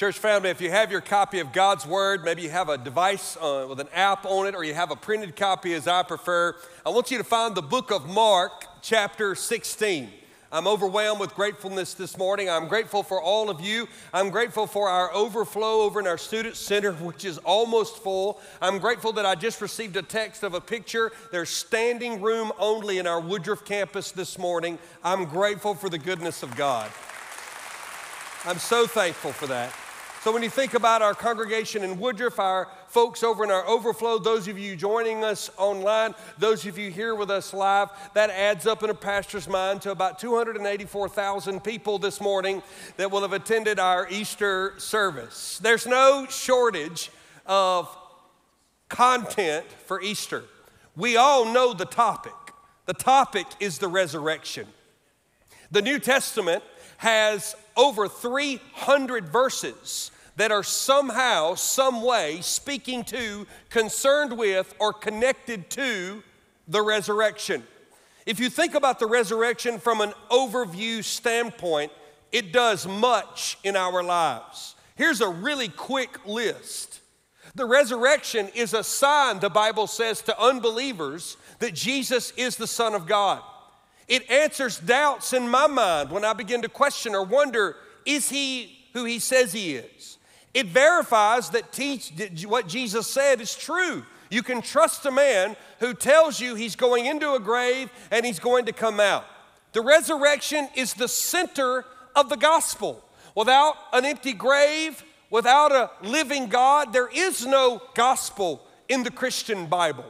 Church family, if you have your copy of God's Word, maybe you have a device with an app on it, or you have a printed copy as I prefer, I want you to find the book of Mark, chapter 16. I'm overwhelmed with gratefulness this morning. I'm grateful for all of you. I'm grateful for our overflow over in our student center, which is almost full. I'm grateful that I just received a text of a picture. There's standing room only in our Woodruff campus this morning. I'm grateful for the goodness of God. I'm so thankful for that. So when you think about our congregation in Woodruff, our folks over in our overflow, those of you joining us online, those of you here with us live, that adds up in a pastor's mind to about 284,000 people this morning that will have attended our Easter service. There's no shortage of content for Easter. We all know the topic. The topic is the resurrection. The New Testament has over 300 verses that are somehow, some way, speaking to, concerned with, or connected to the resurrection. If you think about the resurrection from an overview standpoint, it does much in our lives. Here's a really quick list. The resurrection is a sign, the Bible says, to unbelievers that Jesus is the Son of God. It answers doubts in my mind when I begin to question or wonder, is he who he says he is? It verifies that what Jesus said is true. You can trust a man who tells you he's going into a grave and he's going to come out. The resurrection is the center of the gospel. Without an empty grave, without a living God, there is no gospel in the Christian Bible.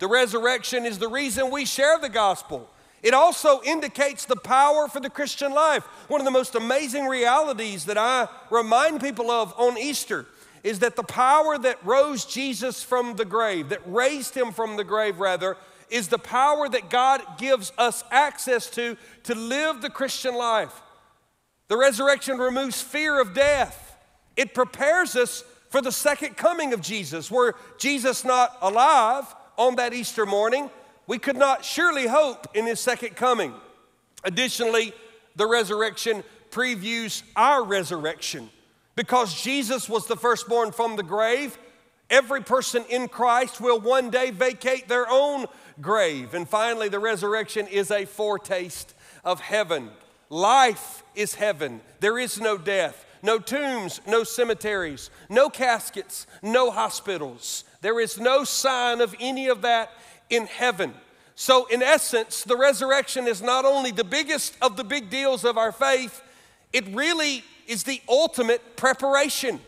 The resurrection is the reason we share the gospel. It also indicates the power for the Christian life. One of the most amazing realities that I remind people of on Easter is that the power that rose Jesus from the grave, that raised him from the grave rather, is the power that God gives us access to live the Christian life. The resurrection removes fear of death. It prepares us for the second coming of Jesus. Were Jesus not alive on that Easter morning, we could not surely hope in his second coming. Additionally, the resurrection previews our resurrection. Because Jesus was the firstborn from the grave, every person in Christ will one day vacate their own grave. And finally, the resurrection is a foretaste of heaven. Life is heaven. There is no death, no tombs, no cemeteries, no caskets, no hospitals. There is no sign of any of that in heaven. So in essence, the resurrection is not only the biggest of the big deals of our faith, it really is the ultimate preparation.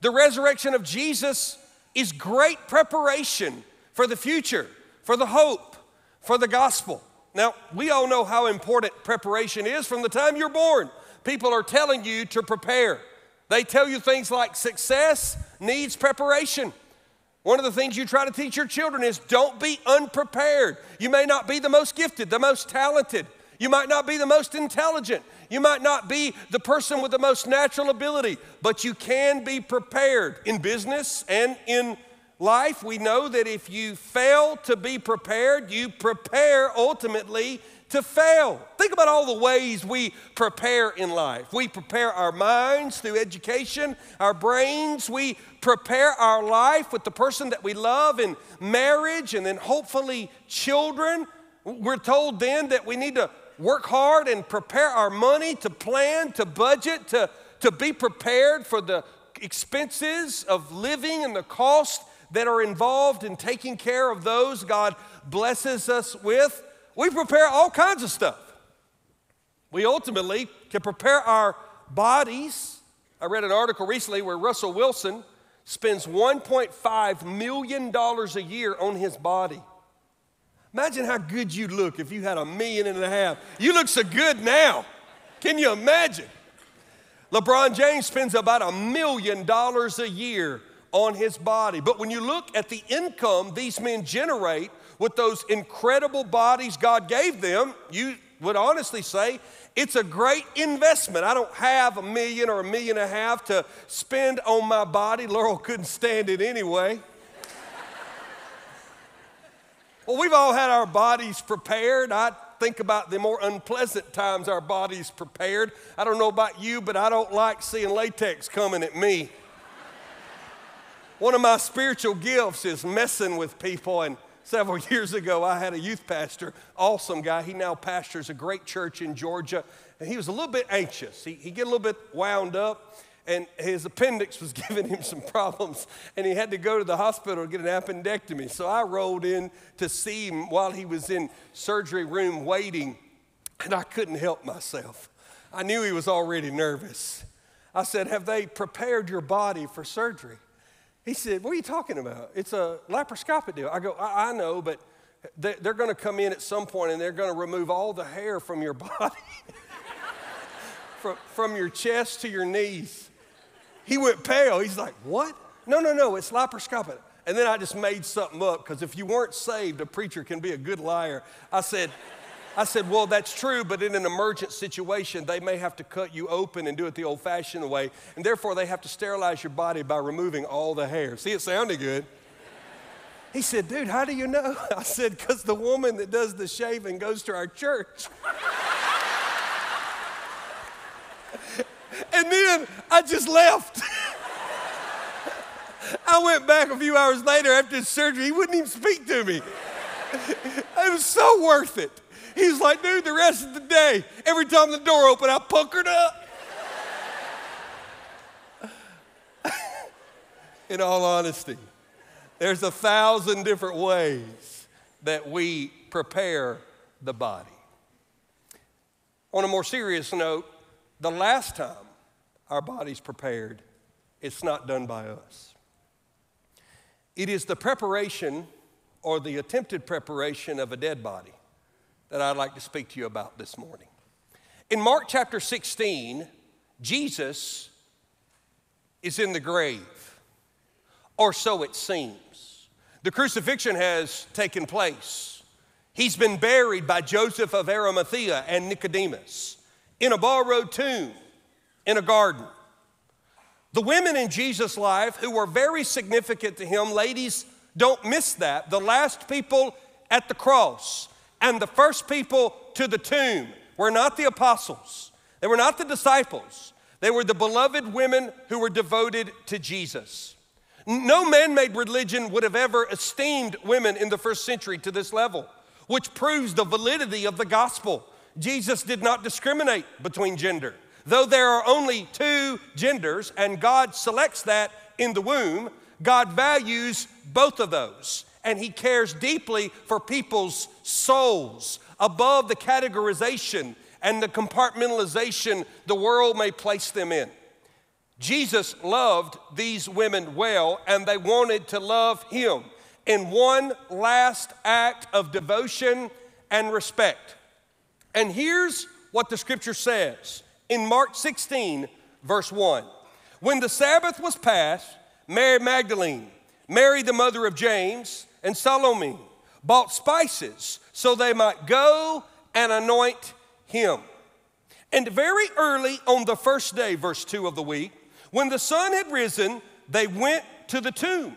The resurrection of Jesus is great preparation for the future, for the hope, for the gospel. Now, we all know how important preparation is from the time you're born. People are telling you to prepare. They tell you things like success needs preparation. One of the things you try to teach your children is don't be unprepared. You may not be the most gifted, the most talented. You might not be the most intelligent. You might not be the person with the most natural ability, but you can be prepared. In business and in life, we know that if you fail to be prepared, you prepare ultimately to fail. Think about all the ways we prepare in life. We prepare our minds through education, our brains. We prepare our life with the person that we love in marriage and then hopefully children. We're told then that we need to work hard and prepare our money, to plan, to budget, to be prepared for the expenses of living and the cost that are involved in taking care of those God blesses us with. We prepare all kinds of stuff. We ultimately can prepare our bodies. I read an article recently where Russell Wilson spends $1.5 million a year on his body. Imagine how good you'd look if you had $1.5 million. You look so good now. Can you imagine? LeBron James spends about $1 million a year on his body. But when you look at the income these men generate with those incredible bodies God gave them, you would honestly say it's a great investment. I don't have $1 million or $1.5 million to spend on my body. Laurel couldn't stand it anyway. Well, we've all had our bodies prepared. I think about the more unpleasant times our body's prepared. I don't know about you, but I don't like seeing latex coming at me. One of my spiritual gifts is messing with people, and several years ago I had a youth pastor, awesome guy. He now pastors a great church in Georgia, and he was a little bit anxious. He'd get a little bit wound up, and his appendix was giving him some problems, and he had to go to the hospital to get an appendectomy. So I rolled in to see him while he was in surgery room waiting, and I couldn't help myself. I knew he was already nervous. I said, "Have they prepared your body for surgery?" He said, "What are you talking about? It's a laparoscopic deal." I go, I know, but they're going to come in at some point, and they're going to remove all the hair from your body, from your chest to your knees." He went pale. He's like, "What?" No, it's laparoscopic. And then I just made something up, because if you weren't saved, a preacher can be a good liar. I said, "Well, that's true, but in an emergent situation, they may have to cut you open and do it the old-fashioned way, and therefore they have to sterilize your body by removing all the hair." See, it sounded good. He said, "Dude, how do you know?" I said, "Because the woman that does the shaving goes to our church." And then I just left. I went back a few hours later after his surgery. He wouldn't even speak to me. It was so worth it. He was like, "Dude, the rest of the day, every time the door opened, I puckered up." In all honesty, there's 1,000 different ways that we prepare the body. On a more serious note, the last time our body's prepared, it's not done by us. It is the preparation or the attempted preparation of a dead body that I'd like to speak to you about this morning. In Mark chapter 16, Jesus is in the grave, or so it seems. The crucifixion has taken place. He's been buried by Joseph of Arimathea and Nicodemus in a borrowed tomb in a garden. The women in Jesus' life who were very significant to him, ladies, don't miss that. The last people at the cross and the first people to the tomb were not the apostles. They were not the disciples. They were the beloved women who were devoted to Jesus. No man-made religion would have ever esteemed women in the first century to this level, which proves the validity of the gospel. Jesus did not discriminate between gender. Though there are only two genders, and God selects that in the womb, God values both of those. And he cares deeply for people's souls above the categorization and the compartmentalization the world may place them in. Jesus loved these women well, and they wanted to love him in one last act of devotion and respect. And here's what the scripture says in Mark 16, verse 1. When the Sabbath was passed, Mary Magdalene, Mary the mother of James, and Salome bought spices so they might go and anoint him. And very early on the first day, verse 2 of the week, when the sun had risen, they went to the tomb.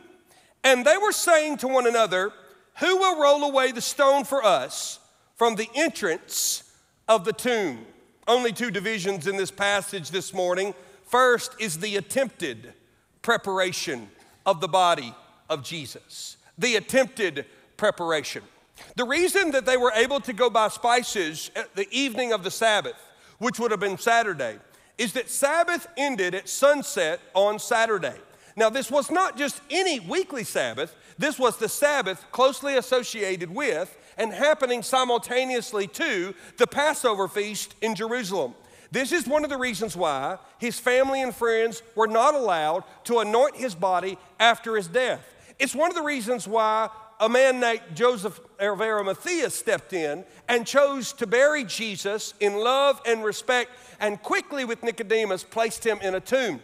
And they were saying to one another, "Who will roll away the stone for us from the entrance of the tomb?" Only two divisions in this passage this morning. First is the attempted preparation of the body of Jesus. The attempted preparation. The reason that they were able to go buy spices at the evening of the Sabbath, which would have been Saturday, is that Sabbath ended at sunset on Saturday. Now, this was not just any weekly Sabbath. This was the Sabbath closely associated with and happening simultaneously to the Passover feast in Jerusalem. This is one of the reasons why his family and friends were not allowed to anoint his body after his death. It's one of the reasons why a man named Joseph of Arimathea stepped in and chose to bury Jesus in love and respect, and quickly with Nicodemus placed him in a tomb.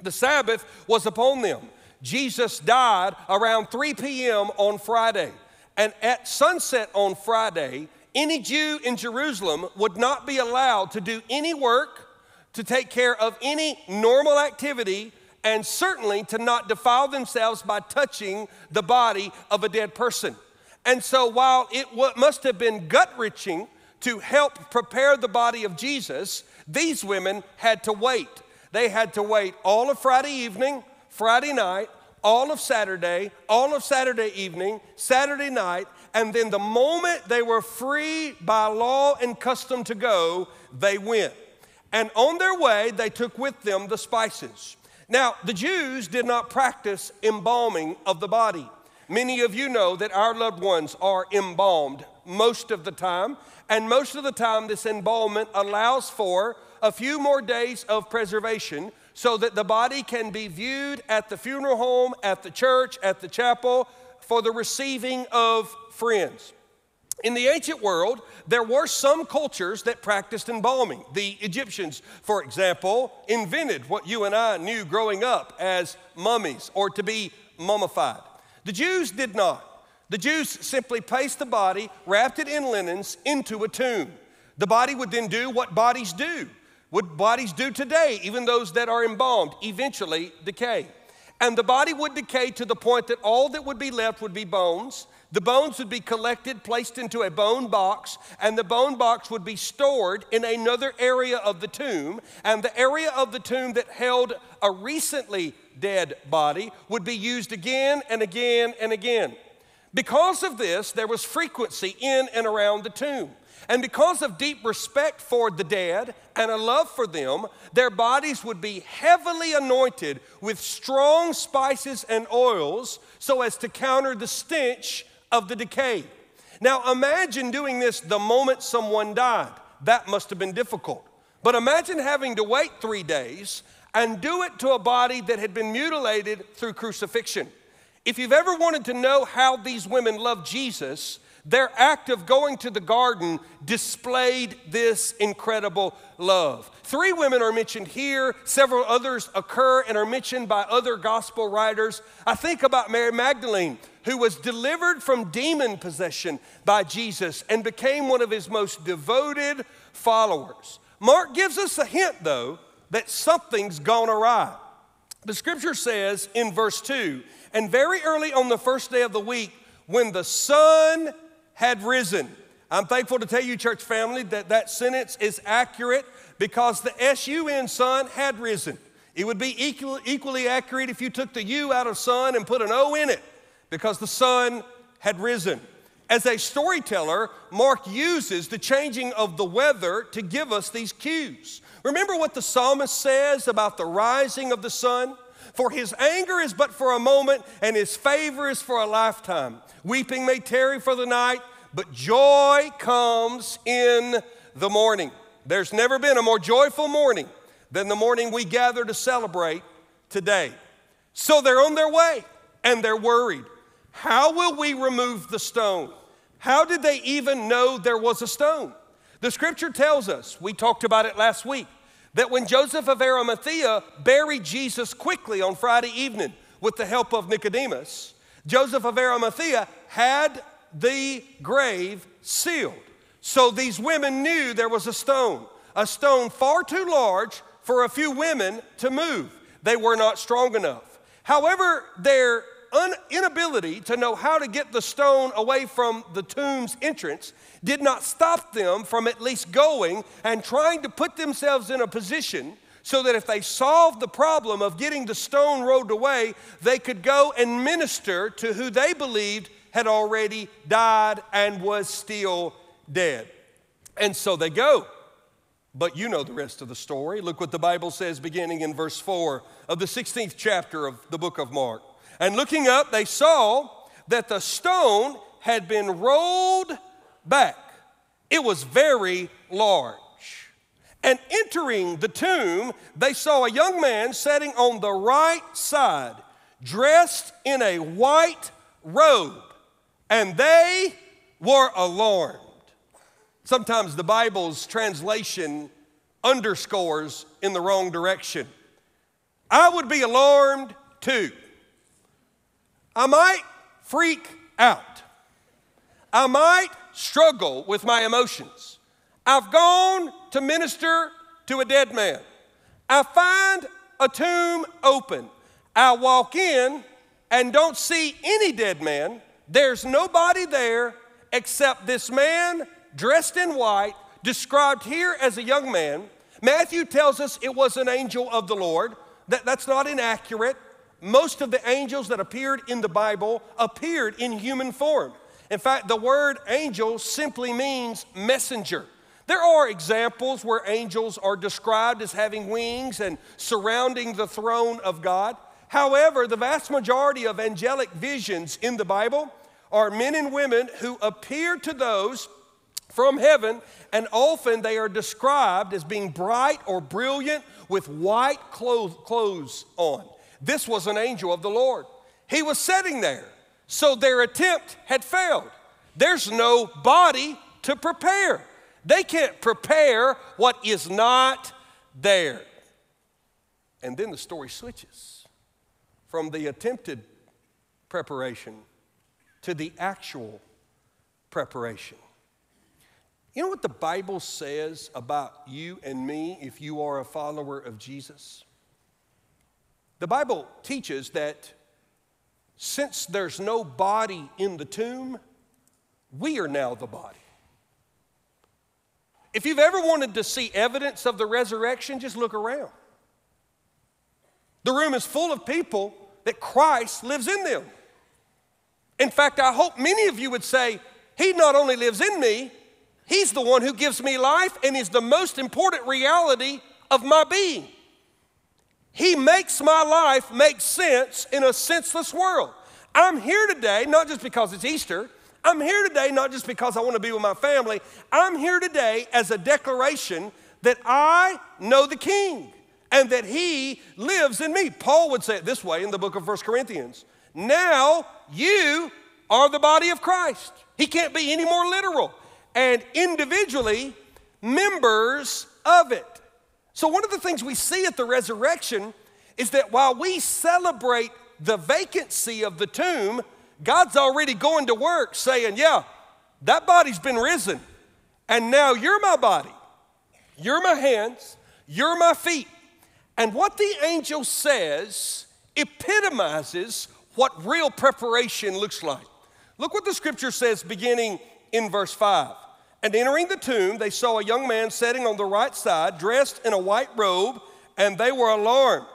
The Sabbath was upon them. Jesus died around 3 p.m. on Friday. And at sunset on Friday, any Jew in Jerusalem would not be allowed to do any work, to take care of any normal activity, and certainly to not defile themselves by touching the body of a dead person. And so while it must have been gut-wrenching to help prepare the body of Jesus, these women had to wait. They had to wait all of Friday evening, Friday night, all of Saturday evening, Saturday night, and then the moment they were free by law and custom to go, they went. And on their way, they took with them the spices. Now, the Jews did not practice embalming of the body. Many of you know that our loved ones are embalmed most of the time, and most of the time this embalmment allows for a few more days of preservation so that the body can be viewed at the funeral home, at the church, at the chapel, for the receiving of friends. In the ancient world, there were some cultures that practiced embalming. The Egyptians, for example, invented what you and I knew growing up as mummies, or to be mummified. The Jews did not. The Jews simply placed the body, wrapped it in linens, into a tomb. The body would then do what bodies do. What bodies do today, even those that are embalmed, eventually decay. And the body would decay to the point that all that would be left would be bones. The bones would be collected, placed into a bone box, and the bone box would be stored in another area of the tomb, and the area of the tomb that held a recently dead body would be used again and again and again. Because of this, there was frequency in and around the tomb. And because of deep respect for the dead and a love for them, their bodies would be heavily anointed with strong spices and oils so as to counter the stench of the decay. Now imagine doing this the moment someone died. That must have been difficult. But imagine having to wait 3 days and do it to a body that had been mutilated through crucifixion. If you've ever wanted to know how these women loved Jesus, their act of going to the garden displayed this incredible love. 3 women are mentioned here. Several others occur and are mentioned by other gospel writers. I think about Mary Magdalene, who was delivered from demon possession by Jesus and became one of his most devoted followers. Mark gives us a hint, though, that something's gone awry. The scripture says in verse 2, "And very early on the first day of the week, when the sun had risen." I'm thankful to tell you, church family, that that sentence is accurate because the S-U-N, sun, had risen. It would be equally accurate if you took the U out of sun and put an O in it, because the sun had risen. As a storyteller, Mark uses the changing of the weather to give us these cues. Remember what the psalmist says about the rising of the sun? "For his anger is but for a moment, and his favor is for a lifetime. Weeping may tarry for the night, but joy comes in the morning." There's never been a more joyful morning than the morning we gather to celebrate today. So they're on their way, and they're worried. How will we remove the stone? How did they even know there was a stone? The scripture tells us, we talked about it last week, that when Joseph of Arimathea buried Jesus quickly on Friday evening with the help of Nicodemus, Joseph of Arimathea had the grave sealed. So these women knew there was a stone far too large for a few women to move. They were not strong enough. However, their inability to know how to get the stone away from the tomb's entrance did not stop them from at least going and trying to put themselves in a position so that if they solved the problem of getting the stone rolled away, they could go and minister to who they believed had already died and was still dead. And so they go. But you know the rest of the story. Look what the Bible says beginning in verse 4 of the 16th chapter of the book of Mark. "And looking up, they saw that the stone had been rolled back. It was very large. And entering the tomb, they saw a young man sitting on the right side, dressed in a white robe, and they were alarmed." Sometimes the Bible's translation underscores in the wrong direction. I would be alarmed too. I might freak out. I might struggle with my emotions. I've gone to minister to a dead man. I find a tomb open. I walk in and don't see any dead man. There's nobody there except this man dressed in white, described here as a young man. Matthew tells us it was an angel of the Lord. That's not inaccurate. Most of the angels that appeared in the Bible appeared in human form. In fact, the word angel simply means messenger. There are examples where angels are described as having wings and surrounding the throne of God. However, the vast majority of angelic visions in the Bible are men and women who appear to those from heaven, and often they are described as being bright or brilliant with white clothes on. This was an angel of the Lord. He was sitting there, so their attempt had failed. There's no body to prepare. They can't prepare what is not there. And then the story switches from the attempted preparation to the actual preparation. You know what the Bible says about you and me if you are a follower of Jesus? The Bible teaches that since there's no body in the tomb, we are now the body. If you've ever wanted to see evidence of the resurrection, just look around. The room is full of people that Christ lives in them. In fact, I hope many of you would say, He not only lives in me, He's the one who gives me life and is the most important reality of my being. He makes my life make sense in a senseless world. I'm here today not just because it's Easter. I'm here today not just because I want to be with my family. I'm here today as a declaration that I know the King and that He lives in me. Paul would say it this way in the book of 1 Corinthians. Now you are the body of Christ. He can't be any more literal. And individually, members of it. So one of the things we see at the resurrection is that while we celebrate the vacancy of the tomb, God's already going to work saying, yeah, that body's been risen, and now you're my body. You're my hands. You're my feet. And what the angel says epitomizes what real preparation looks like. Look what the scripture says beginning in verse 5. And entering the tomb, they saw a young man sitting on the right side, dressed in a white robe, and they were alarmed.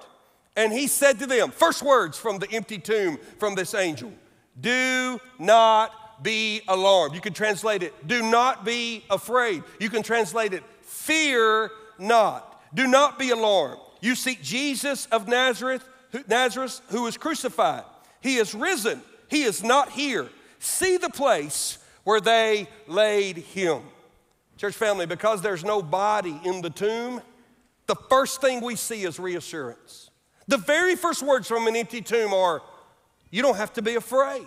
And he said to them, first words from the empty tomb from this angel, do not be alarmed. You can translate it, do not be afraid. You can translate it, fear not. Do not be alarmed. You seek Jesus of Nazareth, who was crucified. He is risen. He is not here. See the place where they laid Him. Church family, because there's no body in the tomb, the first thing we see is reassurance. The very first words from an empty tomb are, you don't have to be afraid.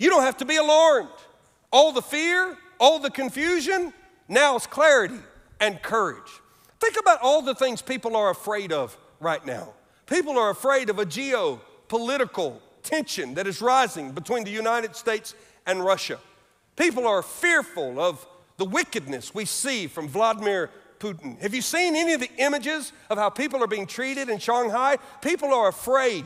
You don't have to be alarmed. All the fear, all the confusion, now it's clarity and courage. Think about all the things people are afraid of right now. People are afraid of a geopolitical tension that is rising between the United States and Russia. People are fearful of the wickedness we see from Vladimir Putin. Have you seen any of the images of how people are being treated in Shanghai? People are afraid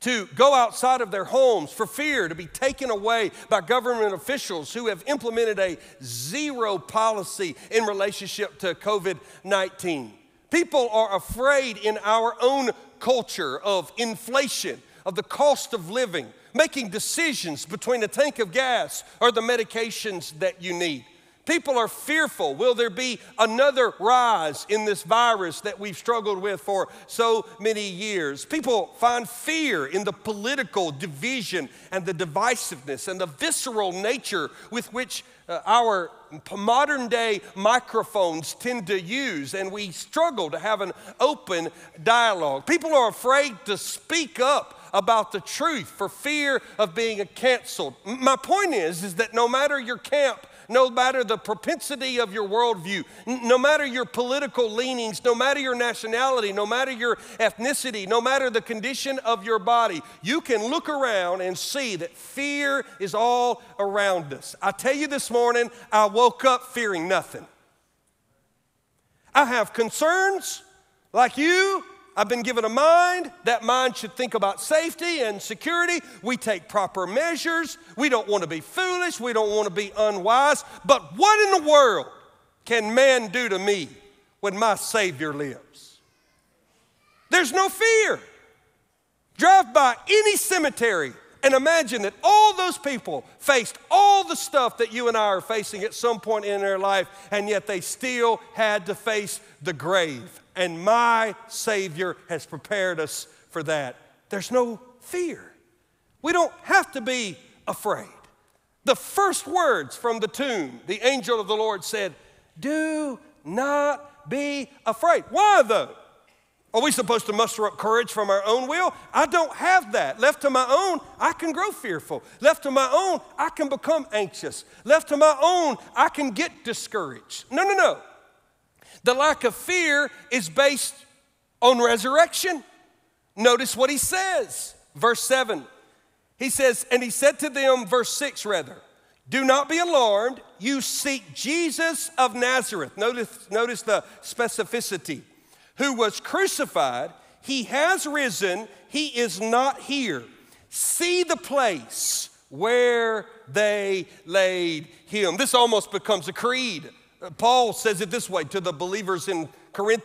to go outside of their homes for fear to be taken away by government officials who have implemented a zero policy in relationship to COVID-19. People are afraid in our own culture of inflation, of the cost of living, making decisions between a tank of gas or the medications that you need. People are fearful. Will there be another rise in this virus that we've struggled with for so many years? People find fear in the political division and the divisiveness and the visceral nature with which our modern day microphones tend to use, and we struggle to have an open dialogue. People are afraid to speak up about the truth for fear of being canceled. My point is that no matter your camp, no matter the propensity of your worldview, no matter your political leanings, no matter your nationality, no matter your ethnicity, no matter the condition of your body, you can look around and see that fear is all around us. I tell you this morning, I woke up fearing nothing. I have concerns like you I've been given a mind. That mind should think about safety and security. We take proper measures. We don't want to be foolish. We don't want to be unwise. But what in the world can man do to me when my Savior lives? There's no fear. Drive by any cemetery and imagine that all those people faced all the stuff that you and I are facing at some point in their life, and yet they still had to face the grave. And my Savior has prepared us for that. There's no fear. We don't have to be afraid. The first words from the tomb, the angel of the Lord said, "Do not be afraid." Why though? Are we supposed to muster up courage from our own will? I don't have that. Left to my own, I can grow fearful. Left to my own, I can become anxious. Left to my own, I can get discouraged. No, no, no. The lack of fear is based on resurrection. Notice what he says, verse 7. He says, and he said to them, verse 6 rather, "Do not be alarmed. You seek Jesus of Nazareth." Notice the specificity. "Who was crucified. He has risen. He is not here. See the place where they laid him." This almost becomes a creed. Paul says it this way to the believers in Corinth,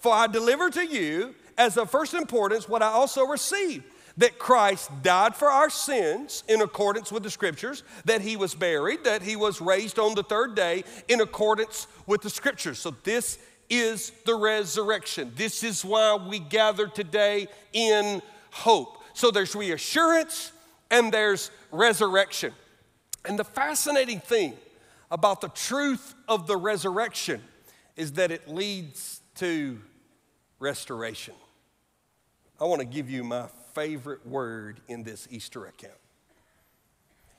"For I deliver to you as of first importance what I also received, that Christ died for our sins in accordance with the Scriptures, that he was buried, that he was raised on the third day in accordance with the Scriptures." So this is the resurrection. This is why we gather today in hope. So there's reassurance and there's resurrection. And the fascinating thing about the truth of the resurrection is that it leads to restoration. I want to give you my favorite word in this Easter account.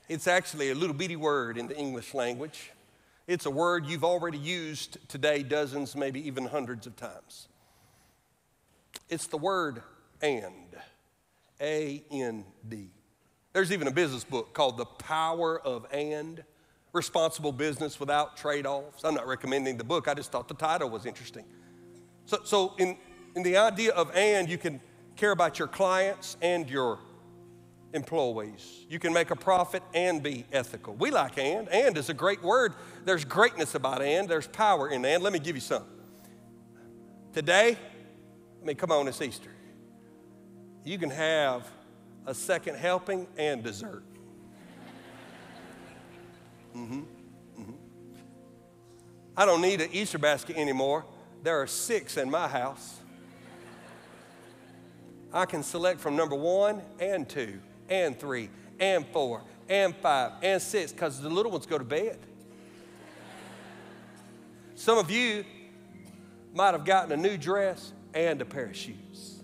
It's actually a little bitty word in the English language. It's a word you've already used today dozens, maybe even hundreds of times. It's the word "and," A-N-D. There's even a business book called The Power of And, Responsible Business Without Trade-Offs. I'm not recommending the book. I just thought the title was interesting. So in the idea of "and," you can care about your clients and your employees. You can make a profit and be ethical. We like "and." "And" is a great word. There's greatness about "and." There's power in "and." Let me give you some. Today, I mean, come on, it's Easter. You can have a second helping and dessert. I don't need an Easter basket anymore. There are 6 in my house. I can select from number 1 and 2 and 3 and 4 and 5 and 6 because the little ones go to bed. Some of you might have gotten a new dress and a pair of shoes.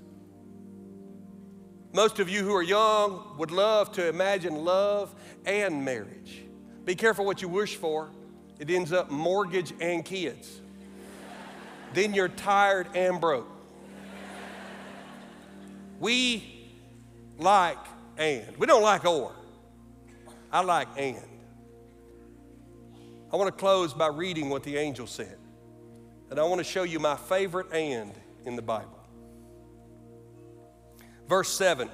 Most of you who are young would love to imagine love and marriage. Be careful what you wish for. It ends up mortgage and kids. Then you're tired and broke. We like "and." We don't like "or." I like "and." I want to close by reading what the angel said. And I want to show you my favorite "and" in the Bible. Verse 7.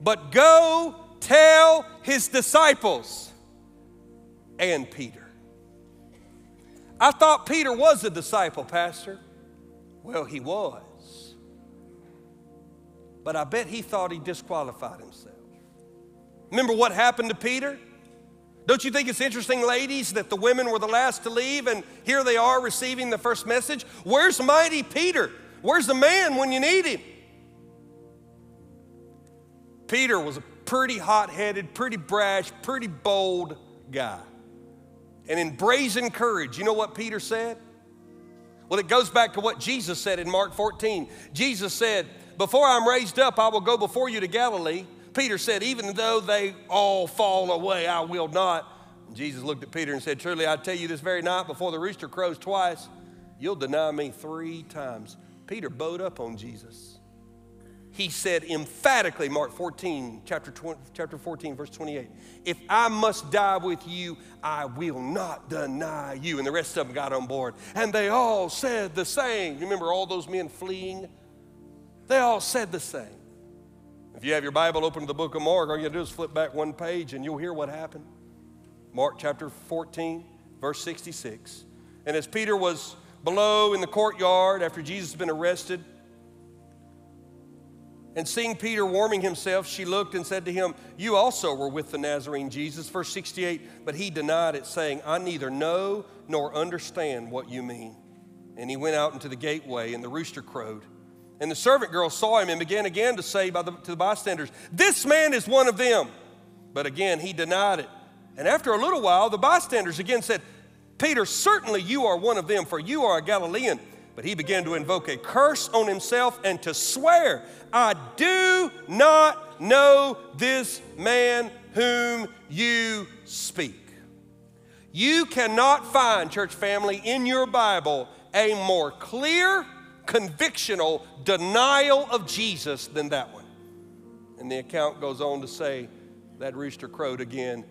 "But go tell his disciples and Peter." I thought Peter was a disciple, Pastor. Well, he was. But I bet he thought he disqualified himself. Remember what happened to Peter? Don't you think it's interesting, ladies, that the women were the last to leave and here they are receiving the first message? Where's mighty Peter? Where's the man when you need him? Peter was a pretty hot-headed, pretty brash, pretty bold guy. And in brazen courage, you know what Peter said? Well, it goes back to what Jesus said in Mark 14. Jesus said, "Before I'm raised up, I will go before you to Galilee." Peter said, "Even though they all fall away, I will not." And Jesus looked at Peter and said, "Truly, I tell you this very night, before the rooster crows twice, you'll deny me 3 times. Peter bowed up on Jesus. He said emphatically, Mark 14, chapter 14, verse 28, "If I must die with you, I will not deny you." And the rest of them got on board. And they all said the same. Remember all those men fleeing They all said the same. If you have your Bible open to the book of Mark, all you do is flip back one page and you'll hear what happened. Mark chapter 14, verse 66. And as Peter was below in the courtyard after Jesus had been arrested, and seeing Peter warming himself, she looked and said to him, "You also were with the Nazarene Jesus." Verse 68, but he denied it, saying, "I neither know nor understand what you mean." And he went out into the gateway, and the rooster crowed. And the servant girl saw him and began again to say to the bystanders, "This man is one of them." But again, he denied it. And after a little while, the bystanders again said, "Peter, certainly you are one of them, for you are a Galilean." But he began to invoke a curse on himself and to swear, "I do not know this man whom you speak." You cannot find, church family, in your Bible a more clear, convictional denial of Jesus than that one. And the account goes on to say that rooster crowed again,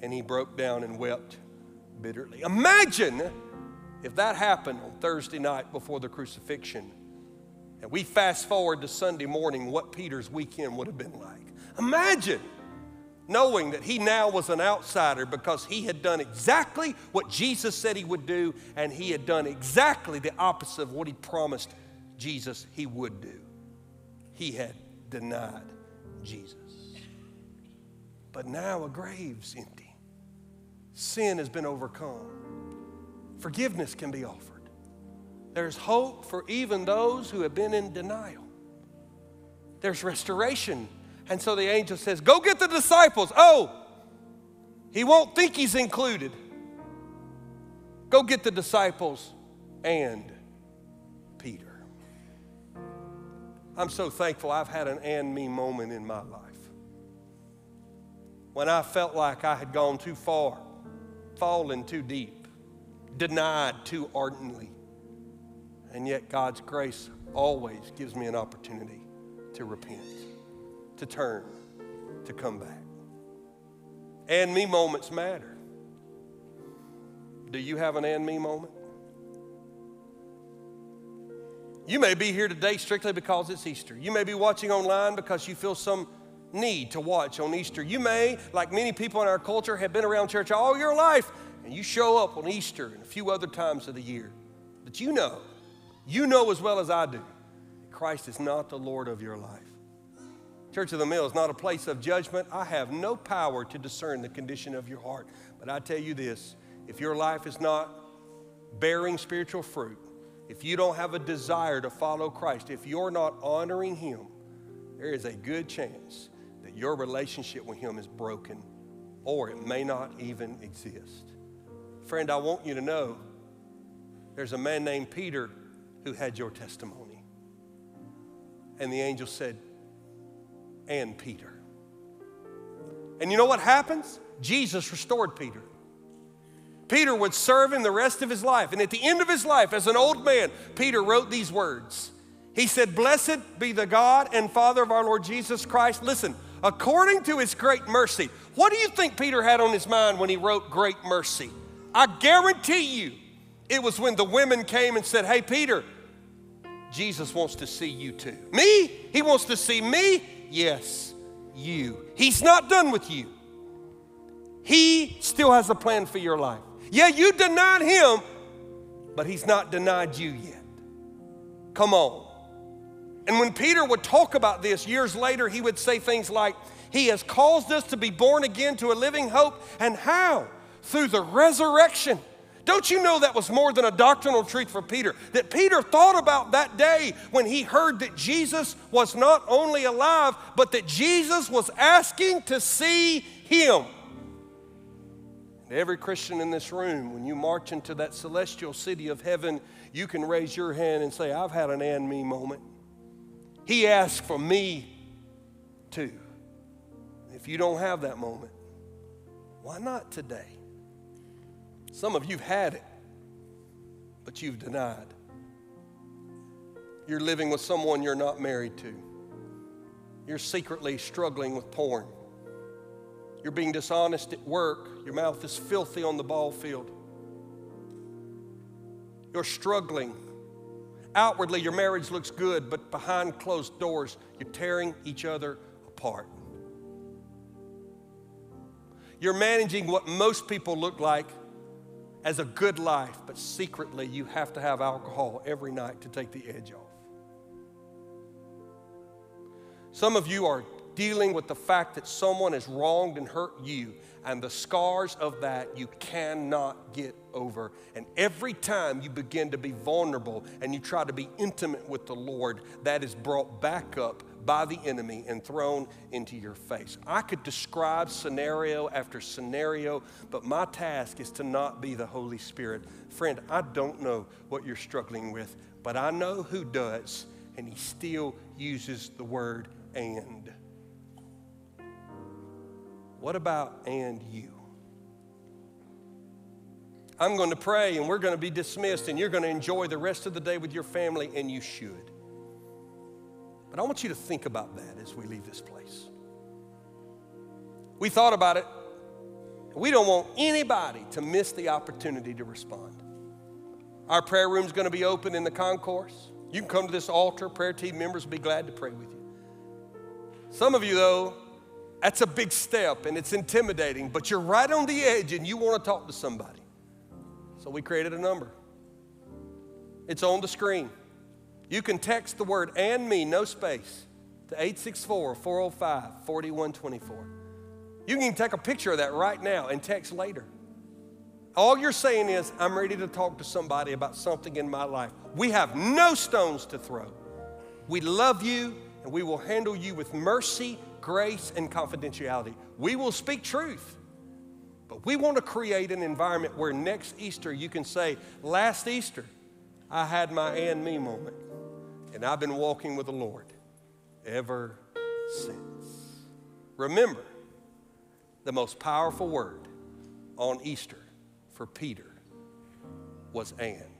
and he broke down and wept bitterly. Imagine if that happened on Thursday night before the crucifixion, and we fast forward to Sunday morning, what Peter's weekend would have been like. Imagine knowing that he now was an outsider because he had done exactly what Jesus said he would do, and he had done exactly the opposite of what he promised Jesus he would do. He had denied Jesus. But now a grave's empty. Sin has been overcome. Forgiveness can be offered. There's hope for even those who have been in denial. There's restoration. And so the angel says, "Go get the disciples." Oh, he won't think he's included. Go get the disciples and Peter. I'm so thankful I've had an and me moment in my life. When I felt like I had gone too far, fallen too deep, denied too ardently. And yet God's grace always gives me an opportunity to repent, to turn, to come back. And me moments matter. Do you have an and me moment? You may be here today strictly because it's Easter. You may be watching online because you feel some need to watch on Easter. You may, like many people in our culture, have been around church all your life, and you show up on Easter and a few other times of the year. But you know as well as I do, Christ is not the Lord of your life. Church of the Mill is not a place of judgment. I have no power to discern the condition of your heart. But I tell you this, if your life is not bearing spiritual fruit, if you don't have a desire to follow Christ, if you're not honoring Him, there is a good chance that your relationship with Him is broken, or it may not even exist. Friend, I want you to know there's a man named Peter who had your testimony. And the angel said, "And Peter." And you know what happens? Jesus restored Peter. Peter would serve Him the rest of his life. And at the end of his life, as an old man, Peter wrote these words. He said, "Blessed be the God and Father of our Lord Jesus Christ." Listen, according to His great mercy. What do you think Peter had on his mind when he wrote "great mercy"? I guarantee you it was when the women came and said, "Hey, Peter, Jesus wants to see you too." Me? He wants to see me? Yes, you. He's not done with you. He still has a plan for your life. Yeah, you denied Him, but He's not denied you yet. Come on. And when Peter would talk about this years later, he would say things like, "He has caused us to be born again to a living hope." And how? Through the resurrection. Don't you know that was more than a doctrinal truth for Peter? That Peter thought about that day when he heard that Jesus was not only alive, but that Jesus was asking to see him. And every Christian in this room, when you march into that celestial city of heaven, you can raise your hand and say, "I've had an and me moment. He asked for me too." If you don't have that moment, why not today? Some of you have had it, but you've denied. You're living with someone you're not married to. You're secretly struggling with porn. You're being dishonest at work. Your mouth is filthy on the ball field. You're struggling Outwardly, your marriage looks good, but behind closed doors, you're tearing each other apart. You're managing what most people look like as a good life, but secretly you have to have alcohol every night to take the edge off. Some of you are dealing with the fact that someone has wronged and hurt you, and the scars of that you cannot get over. And every time you begin to be vulnerable and you try to be intimate with the Lord, that is brought back up by the enemy and thrown into your face. I could describe scenario after scenario, but my task is to not be the Holy Spirit. Friend, I don't know what you're struggling with, but I know who does, and he still uses the word and. What about and you? I'm going to pray, and we're going to be dismissed, and you're going to enjoy the rest of the day with your family, and you should. But I want you to think about that as we leave this place. We thought about it. We don't want anybody to miss the opportunity to respond. Our prayer room is going to be open in the concourse. You can come to this altar. Prayer team members will be glad to pray with you. Some of you, though, that's a big step, and it's intimidating, but you're right on the edge, and you want to talk to somebody. So we created a number. It's on the screen. You can text the word and me, no space, to 864-405-4124. You can take a picture of that right now and text later. All you're saying is, I'm ready to talk to somebody about something in my life. We have no stones to throw. We love you, and we will handle you with mercy, grace, and confidentiality. We will speak truth. But we want to create an environment where next Easter you can say, last Easter, I had my and me moment. And I've been walking with the Lord ever since. Remember, the most powerful word on Easter for Peter was and.